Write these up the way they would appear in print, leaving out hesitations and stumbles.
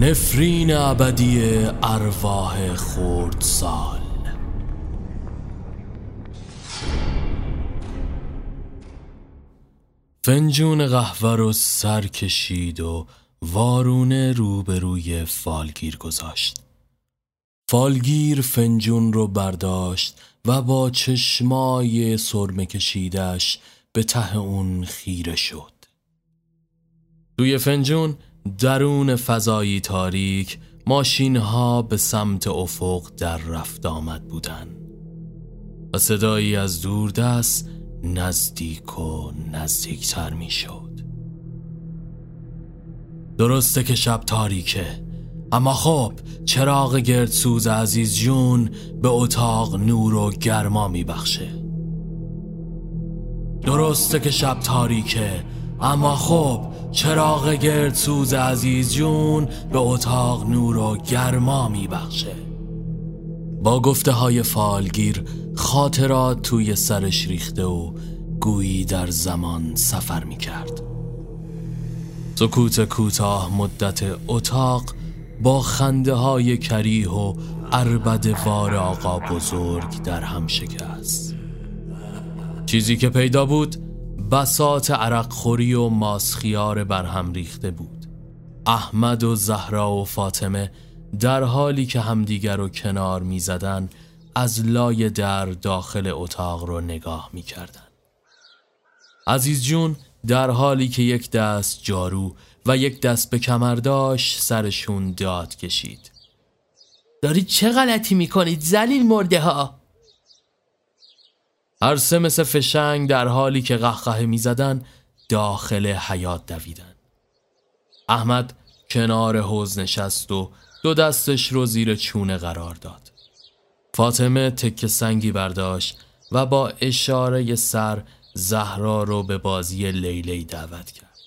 نفرین ابدی ارواح خردسال. فنجون قهوه رو سر کشید و وارونه روبروی فالگیر گذاشت. فالگیر فنجون رو برداشت و با چشمای سرمه کشیدش به ته اون خیره شد. توی فنجون درون فضایی تاریک ماشین‌ها به سمت افق در رفت آمد بودن و صدایی از دور دست نزدیک و نزدیکتر می شد. درسته که شب تاریکه، اما خب چراغ گردسوز عزیز جون به اتاق نور و گرما می بخشه. با گفته های فالگیر خاطرات توی سرش ریخته و گویی در زمان سفر می کرد. سکوت کوتاه مدت اتاق با خنده های کریه و عربدوار آقا بزرگ در هم شکست. چیزی که پیدا بود بساط عرق خوری و ماسخیار برهم ریخته بود. احمد و زهرا و فاطمه در حالی که همدیگر رو کنار می زدن از لای در داخل اتاق رو نگاه می کردن. عزیز جون در حالی که یک دست جارو و یک دست به کمر داشت سرشون داد کشید. دارید چه غلطی می کنید ذلیل مرده ها؟ هر سه مثل فشنگ در حالی که قهقه می زدن داخل حیاط دویدن. احمد کنار حوض نشست و دو دستش رو زیر چونه قرار داد. فاطمه تکه سنگی برداشت و با اشاره سر زهرا رو به بازی لیلی دعوت کرد.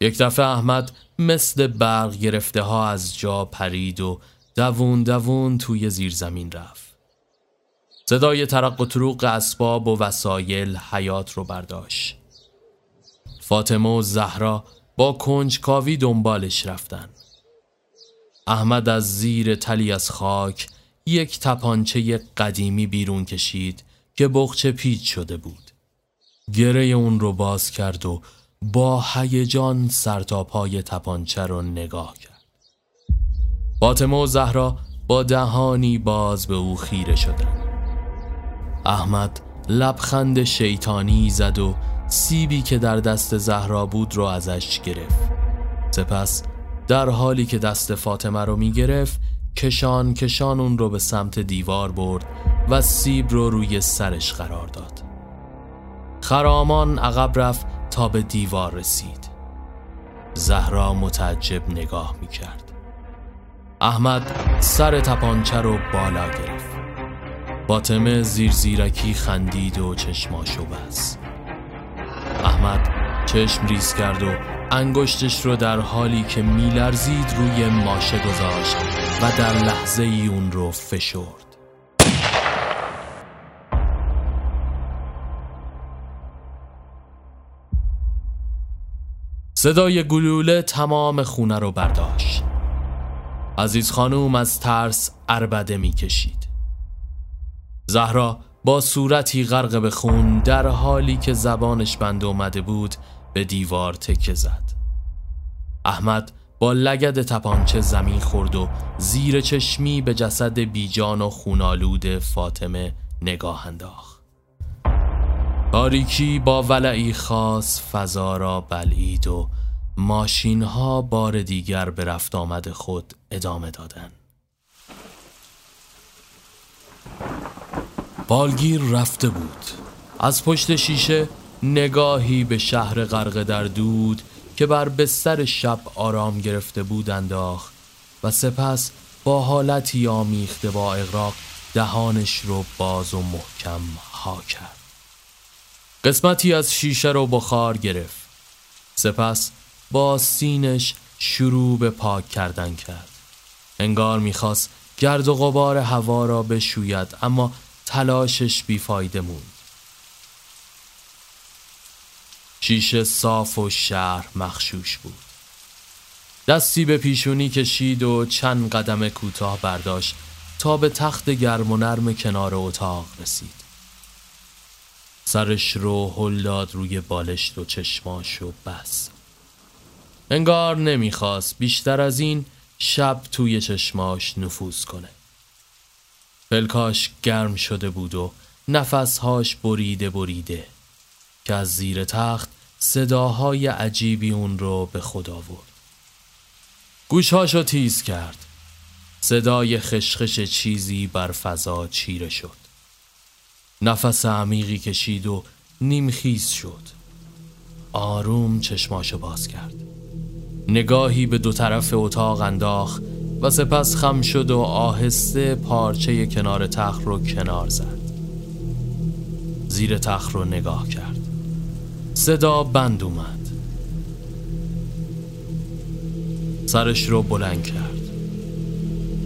یک دفعه احمد مثل برق گرفته ها از جا پرید و دوون دوون توی زیر زمین رفت. صدای ترق و تروق اسباب و وسایل حیاط رو برداشت. فاطمه و زهرا با کنجکاوی دنبالش رفتن. احمد از زیر تلی از خاک یک تپانچه قدیمی بیرون کشید که بغچه پیچ شده بود. گره اون رو باز کرد و با هیجان سر تا پای تپانچه رو نگاه کرد. فاطمه و زهرا با دهانی باز به او خیره شدند. احمد لبخند شیطانی زد و سیبی که در دست زهرا بود رو ازش گرفت. سپس در حالی که دست فاطمه رو میگرفت کشان کشان اون رو به سمت دیوار برد و سیب رو روی سرش قرار داد. خرامان عقب رفت تا به دیوار رسید. زهرا متعجب نگاه میکرد. احمد سر تپانچه رو بالا گرفت. فاطمه زیرکی خندید و چشماشو بست. احمد چشم ریز کرد و انگشتش رو در حالی که میلرزید روی ماشه گذاشت و در لحظه ای اون رو فشرد. صدای گلوله تمام خونه رو برداشت. عزیز خانوم از ترس عربده می کشید. زهرا با صورتی غرق به خون در حالی که زبانش بند اومده بود به دیوار تکه زد. احمد با لگد تپانچه زمین خورد و زیر چشمی به جسد بیجان و خونالود فاطمه نگاه انداخت. تاریکی با ولعی خاص فضا را بلعید و ماشین‌ها بار دیگر به رفت آمد خود ادامه دادند. بالگیر رفته بود. از پشت شیشه نگاهی به شهر غرق در دود که بر بستر شب آرام گرفته بود انداخت و سپس با حالتی آمیخته با اغراق دهانش رو باز و محکم ها کرد. قسمتی از شیشه رو بخار گرفت. سپس با سینش شروع به پاک کردن کرد. انگار میخواست گرد و غبار هوا را بشوید، اما تلاشش بیفایده موند. شیشه صاف و شهر مخشوش بود. دستی به پیشونی کشید و چند قدم کوتاه برداشت تا به تخت گرم و نرم کنار اتاق رسید. سرش رو هل داد روی بالشت و چشماش و بس. انگار نمیخواست بیشتر از این شب توی چشماش نفوذ کنه. پلکاش گرم شده بود و نفسهاش بریده که از زیر تخت صداهای عجیبی اون رو به خدا آورد. گوشهاشو تیز کرد. صدای خشخش چیزی بر فضا چیره شد. نفس عمیقی کشید و نیمخیز شد. آروم چشماشو باز کرد. نگاهی به دو طرف اتاق انداخت و سپس خم شد و آهسته پارچه کنار تخت رو کنار زد. زیر تخت رو نگاه کرد. صدا بند اومد. سرش رو بلند کرد.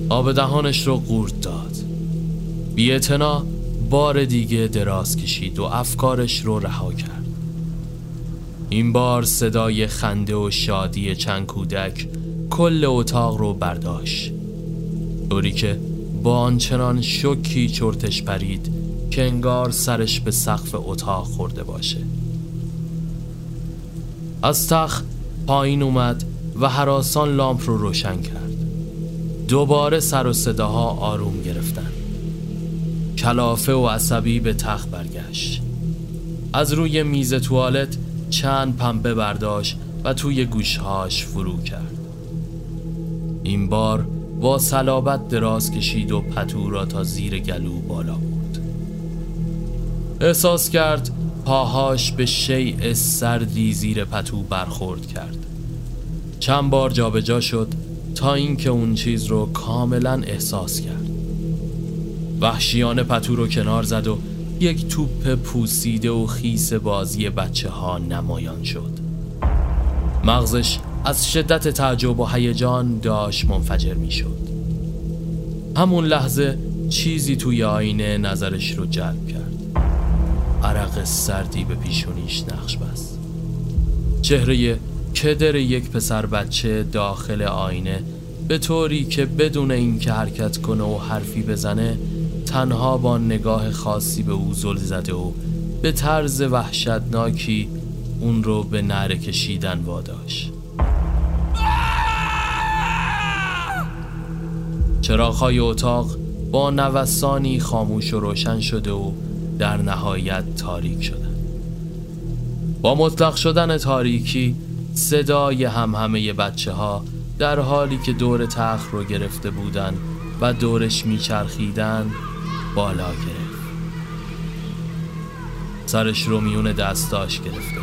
آب دهانش رو قورت داد. بی اعتنا بار دیگه دراز کشید و افکارش رو رها کرد. این بار صدای خنده و شادی چند کودک کل اتاق رو برداشت، طوری که با آنچنان شوکی چرتش پرید که انگار سرش به سقف اتاق خورده باشه. از تخت پایین اومد و هراسان لامپ رو روشن کرد. دوباره سر و صداها آروم گرفتن. کلافه و عصبی به تخت برگشت. از روی میز توالت چند پنبه برداشت و توی گوشهاش فرو کرد. این بار با صلابت دراز کشید و پتو را تا زیر گلو بالا برد. احساس کرد پاهاش به شیء سردی زیر پتو برخورد کرد. چند بار جابجا شد تا اینکه اون چیز رو کاملا احساس کرد. وحشیانه پتو رو کنار زد و یک توپ پوسیده و خیس بازی بچه ها نمایان شد. مغزش از شدت تعجب و هیجان داشت منفجر می شد. همون لحظه چیزی توی آینه نظرش رو جلب کرد. عرق سردی به پیشونیش نقش بست. چهره کدر یک پسر بچه داخل آینه به طوری که بدون اینکه حرکت کنه و حرفی بزنه، تنها با نگاه خاصی به او زل زده و به طرز وحشتناکی اون رو به نعره کشیدن واداشت. چراغ‌های اتاق با نوسانی خاموش و روشن شده و در نهایت تاریک شدن. با مطلق شدن تاریکی صدای همهمه بچه ها در حالی که دور تخت رو گرفته بودن و دورش میچرخیدن بالا گرفت. سرش رو میون دستاش گرفته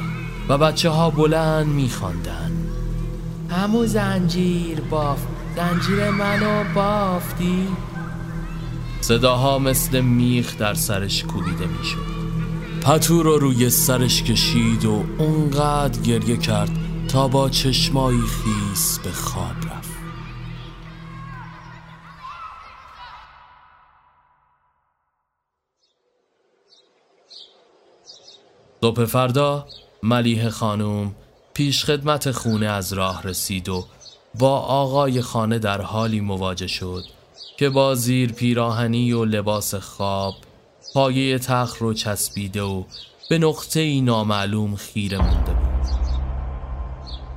و بچه ها بلند میخواندن: همو زنجیر باف، زنجیر منو بافتی. صداها مثل میخ در سرش کوبیده میشد. پتو رو روی سرش کشید و اونقدر گریه کرد تا با چشمایی خیس به خواب رفت. صبح فردا ملیحه خانم پیش خدمت خونه از راه رسید و با آقای خانه در حالی مواجه شد که با زیر پیراهنی و لباس خواب پایه تخت رو چسبیده و به نقطه‌ای نامعلوم خیره مونده بود.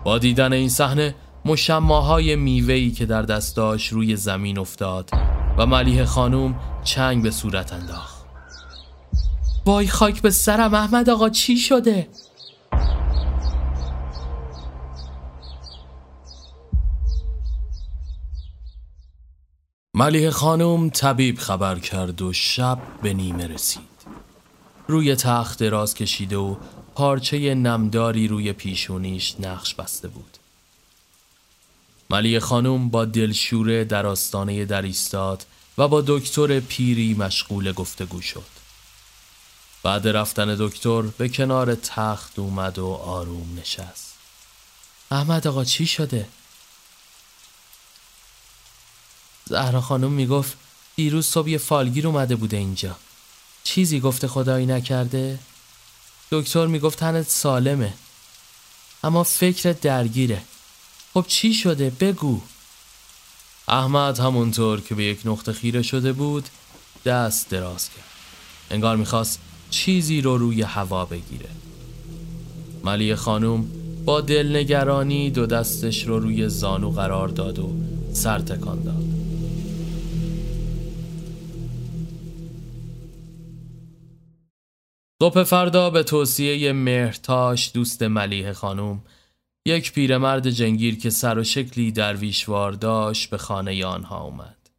با دیدن این صحنه مشماهای میوه‌ای که در دست داشت روی زمین افتاد و ملیحه خانم چنگ به صورت انداخت. وای خاک به سرم، احمد آقا چی شده؟ ملیحه خانم طبیب خبر کرد و شب به نیمه رسید. روی تخت دراز کشیده و پارچه نمداری روی پیشونیش نقش بسته بود. ملیحه خانم با دلشوره در آستانه در ایستاد و با دکتر پیری مشغول گفتگو شد. بعد رفتن دکتر به کنار تخت اومد و آروم نشست. احمد آقا چی شده؟ زهرا خانم میگفت دیروز صبح یه فالگیر اومده بوده اینجا. چیزی گفته خدایی نکرده؟ دکتر میگفت تنت سالمه، اما فکر درگیره. خب چی شده؟ بگو. احمد همونطور که به یک نقطه خیره شده بود دست دراز کرد، انگار میخواست چیزی رو روی هوا بگیره. ملیه خانوم با دلنگرانی دو دستش رو روی زانو قرار داد و سر تکان داد. صبح فردا به توصیه مهرتاش دوست ملیه خانوم، یک پیرمرد جنگیر که سر و شکلی درویشوار داشت به خانه آنها اومد.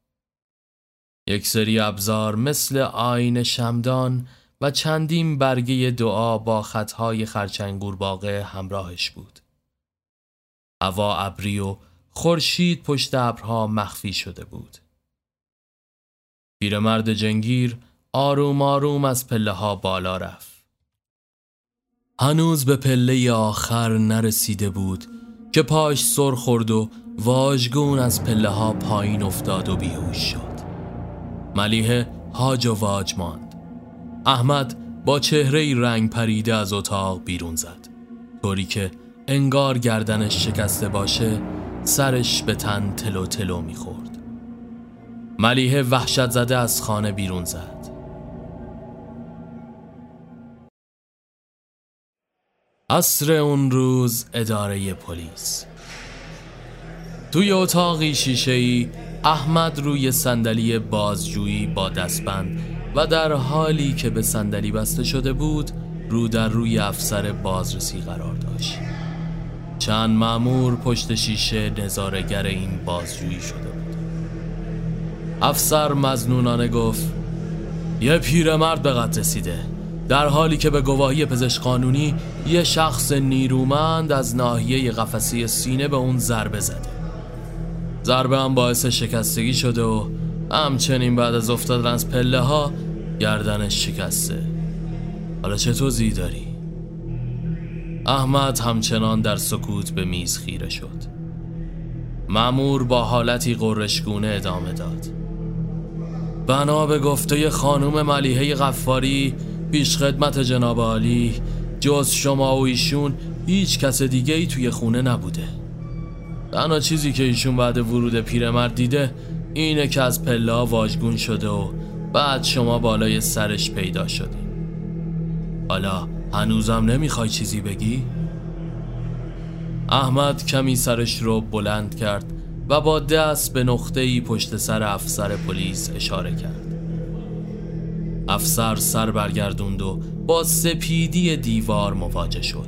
یک سری ابزار مثل آینه شمدان و چندین برگه دعا با خطهای خرچنگور باغه همراهش بود. هوا ابری و خورشید پشت ابرها مخفی شده بود. پیرمرد جنگیر آروم آروم از پله ها بالا رفت. هنوز به پله آخر نرسیده بود که پاش سر خورد و واژگون از پله ها پایین افتاد و بیهوش شد. ملیحه هاج و واج ماند. احمد با چهره‌ای رنگ پریده از اتاق بیرون زد، طوری که انگار گردنش شکسته باشه، سرش به تن تلو تلو میخورد. ملیحه وحشت زده از خانه بیرون زد. عصر اون روز اداره پلیس. توی اتاقی شیشه‌ای احمد روی صندلی بازجویی با دستبند و در حالی که به صندلی بسته شده بود رو در روی افسر بازرسی قرار داشت. چند مأمور پشت شیشه نظاره‌گر این بازجویی شده بود. افسر مظنونانه گفت: یه پیرمرد به قتل رسیده، در حالی که به گواهی پزشک قانونی یه شخص نیرومند از ناحیه قفسه سینه به اون ضربه زده. ضربه هم باعث شکستگی شده و همچنین بعد از افتادن از پله ها گردنش شکسته. حالا چه توضیحی داری؟ احمد همچنان در سکوت به میز خیره شد. مأمور با حالتی غرشگونه ادامه داد: بنا به گفته خانم ملیحه غفاری، پیش خدمت جناب عالی، جز شما و ایشون هیچ کس دیگه ای توی خونه نبوده. تنها چیزی که ایشون بعد ورود پیرمرد دیده اینه که از پلا واژگون شده و بعد شما بالای سرش پیدا شدی. حالا هنوزم نمیخوای چیزی بگی؟ احمد کمی سرش رو بلند کرد و با دست به نقطه‌ای پشت سر افسر پلیس اشاره کرد. افسر سر برگردوند و با سپیدی دیوار مواجه شد.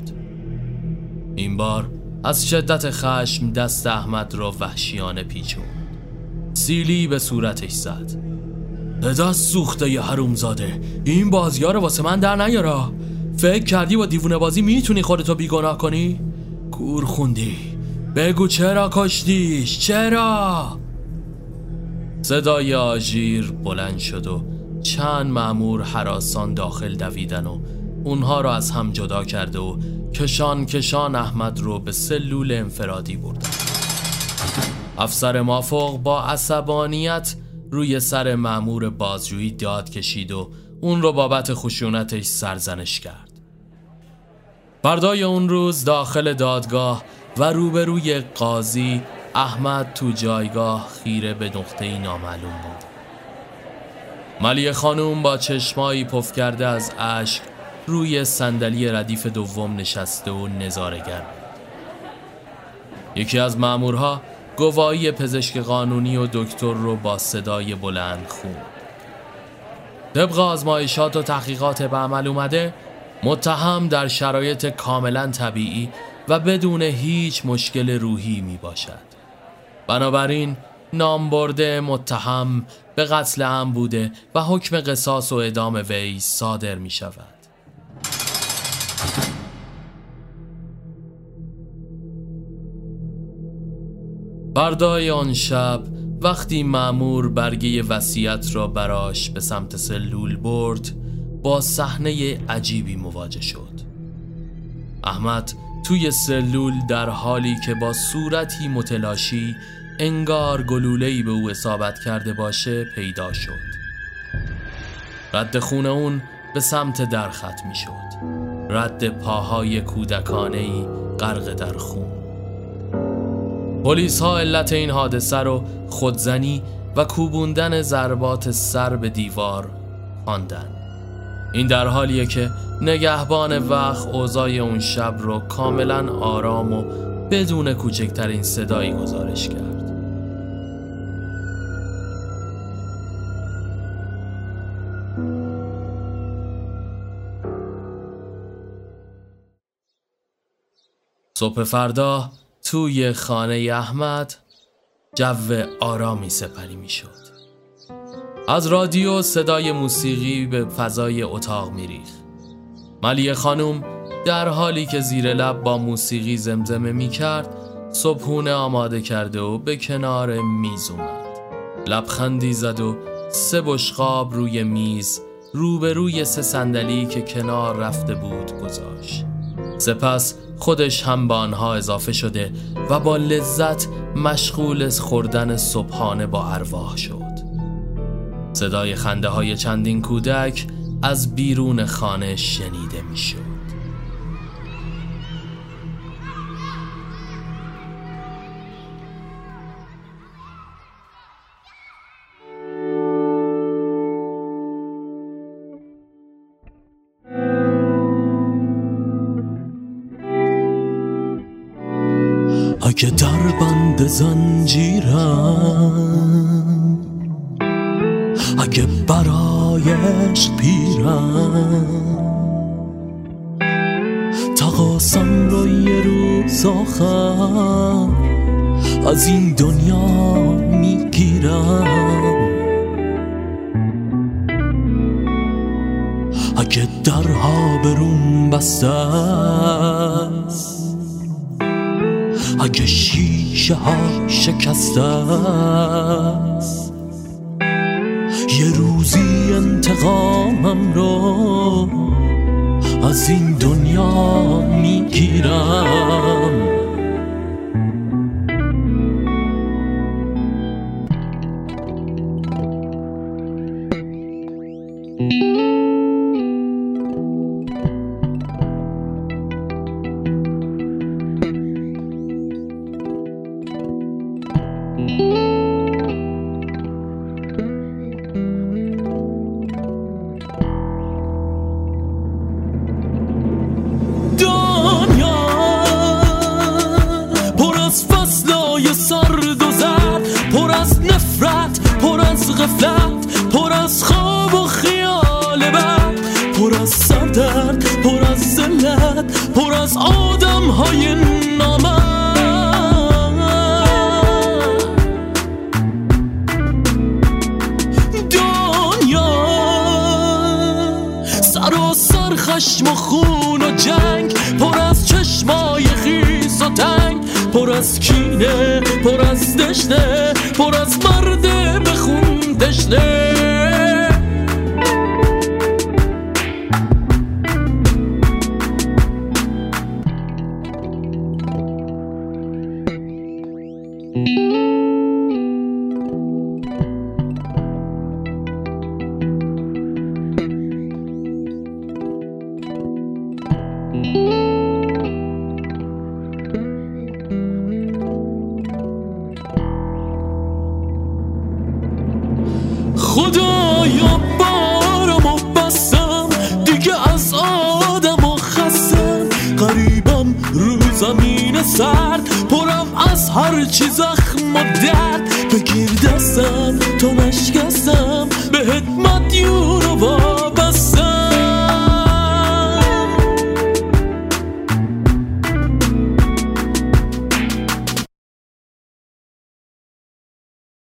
این بار از شدت خشم دست احمد را وحشیانه پیچوند. سیلی به صورتش زد. دست سوخته ی حرومزاده، این بازی‌ها رو واسه من در نیارا. فکر کردی با دیوونه بازی میتونی خودتو بیگناه کنی؟ کور خوندی. بگو چرا کشتیش؟ چرا؟ صدای آژیر بلند شد و چند مأمور هراسان داخل دویدن و اونها را از هم جدا کرد و کشان کشان احمد رو به سلول انفرادی بردن. افسر مافوق با عصبانیت روی سر مأمور بازجویی داد کشید و اون رو بابت خشونتش سرزنش کرد. فردای اون روز داخل دادگاه و روبروی قاضی، احمد تو جایگاه خیره به نقطه‌ای نامعلوم بود. ملیحه خانوم با چشمایی پف کرده از اشک روی صندلی ردیف دوم نشسته و نظاره‌گر بود. یکی از مأمورها گواهی پزشک قانونی و دکتر رو با صدای بلند خوند. طبق آزمایشات و تحقیقات به عمل اومده، متهم در شرایط کاملا طبیعی و بدون هیچ مشکل روحی می باشد. بنابراین نامبرده متهم به قتل عمد بوده و حکم قصاص و اعدام وی صادر می شود. فردای آن شب وقتی مأمور برگه وصیت را براش به سمت سلول برد، با صحنه عجیبی مواجه شد. احمد توی سلول در حالی که با صورتی متلاشی انگار گلوله‌ای به او اصابت کرده باشه پیدا شد. رد خون اون به سمت در ختمی شد، رد پاهای کودکانه‌ای غرق در خون. پلیس ها علت این حادثه رو خودزنی و کوبوندن ضربات سر به دیوار خواندند. این در حالیه که نگهبان وقت اوضاع اون شب رو کاملا آرام و بدون کوچکترین صدایی گزارش کرد. صبح فردا توی خانه احمد جو آرامی سپری می شد. از رادیو صدای موسیقی به فضای اتاق می ریخت. ملیه خانم در حالی که زیر لب با موسیقی زمزمه می کرد صبحونه آماده کرده و به کنار میز اومد. لبخندی زد و سه بشقاب روی میز روبروی سه صندلی که کنار رفته بود گذاشت. سپس خودش هم به آنها اضافه شده و با لذت مشغول خوردن صبحانه با ارواح شد. صدای خنده های چندین کودک از بیرون خانه شنیده می شد. اگه در بند زنجیرم، اگه برای عشق پیرم، تقاسم رو یه روز آخر از این دنیا میگیرم. اگه درها به روم بسته است، اگه شیشه ها شکسته است، یه روزی انتقامم رو از این دنیا میگیرم. خدایا بارمو بستم، دیگه از آدمو خستم. غریبم رو زمین سرد، پرم از هر چی زخم و درد. بگیر دستم تو نشکستم، بهت مدیون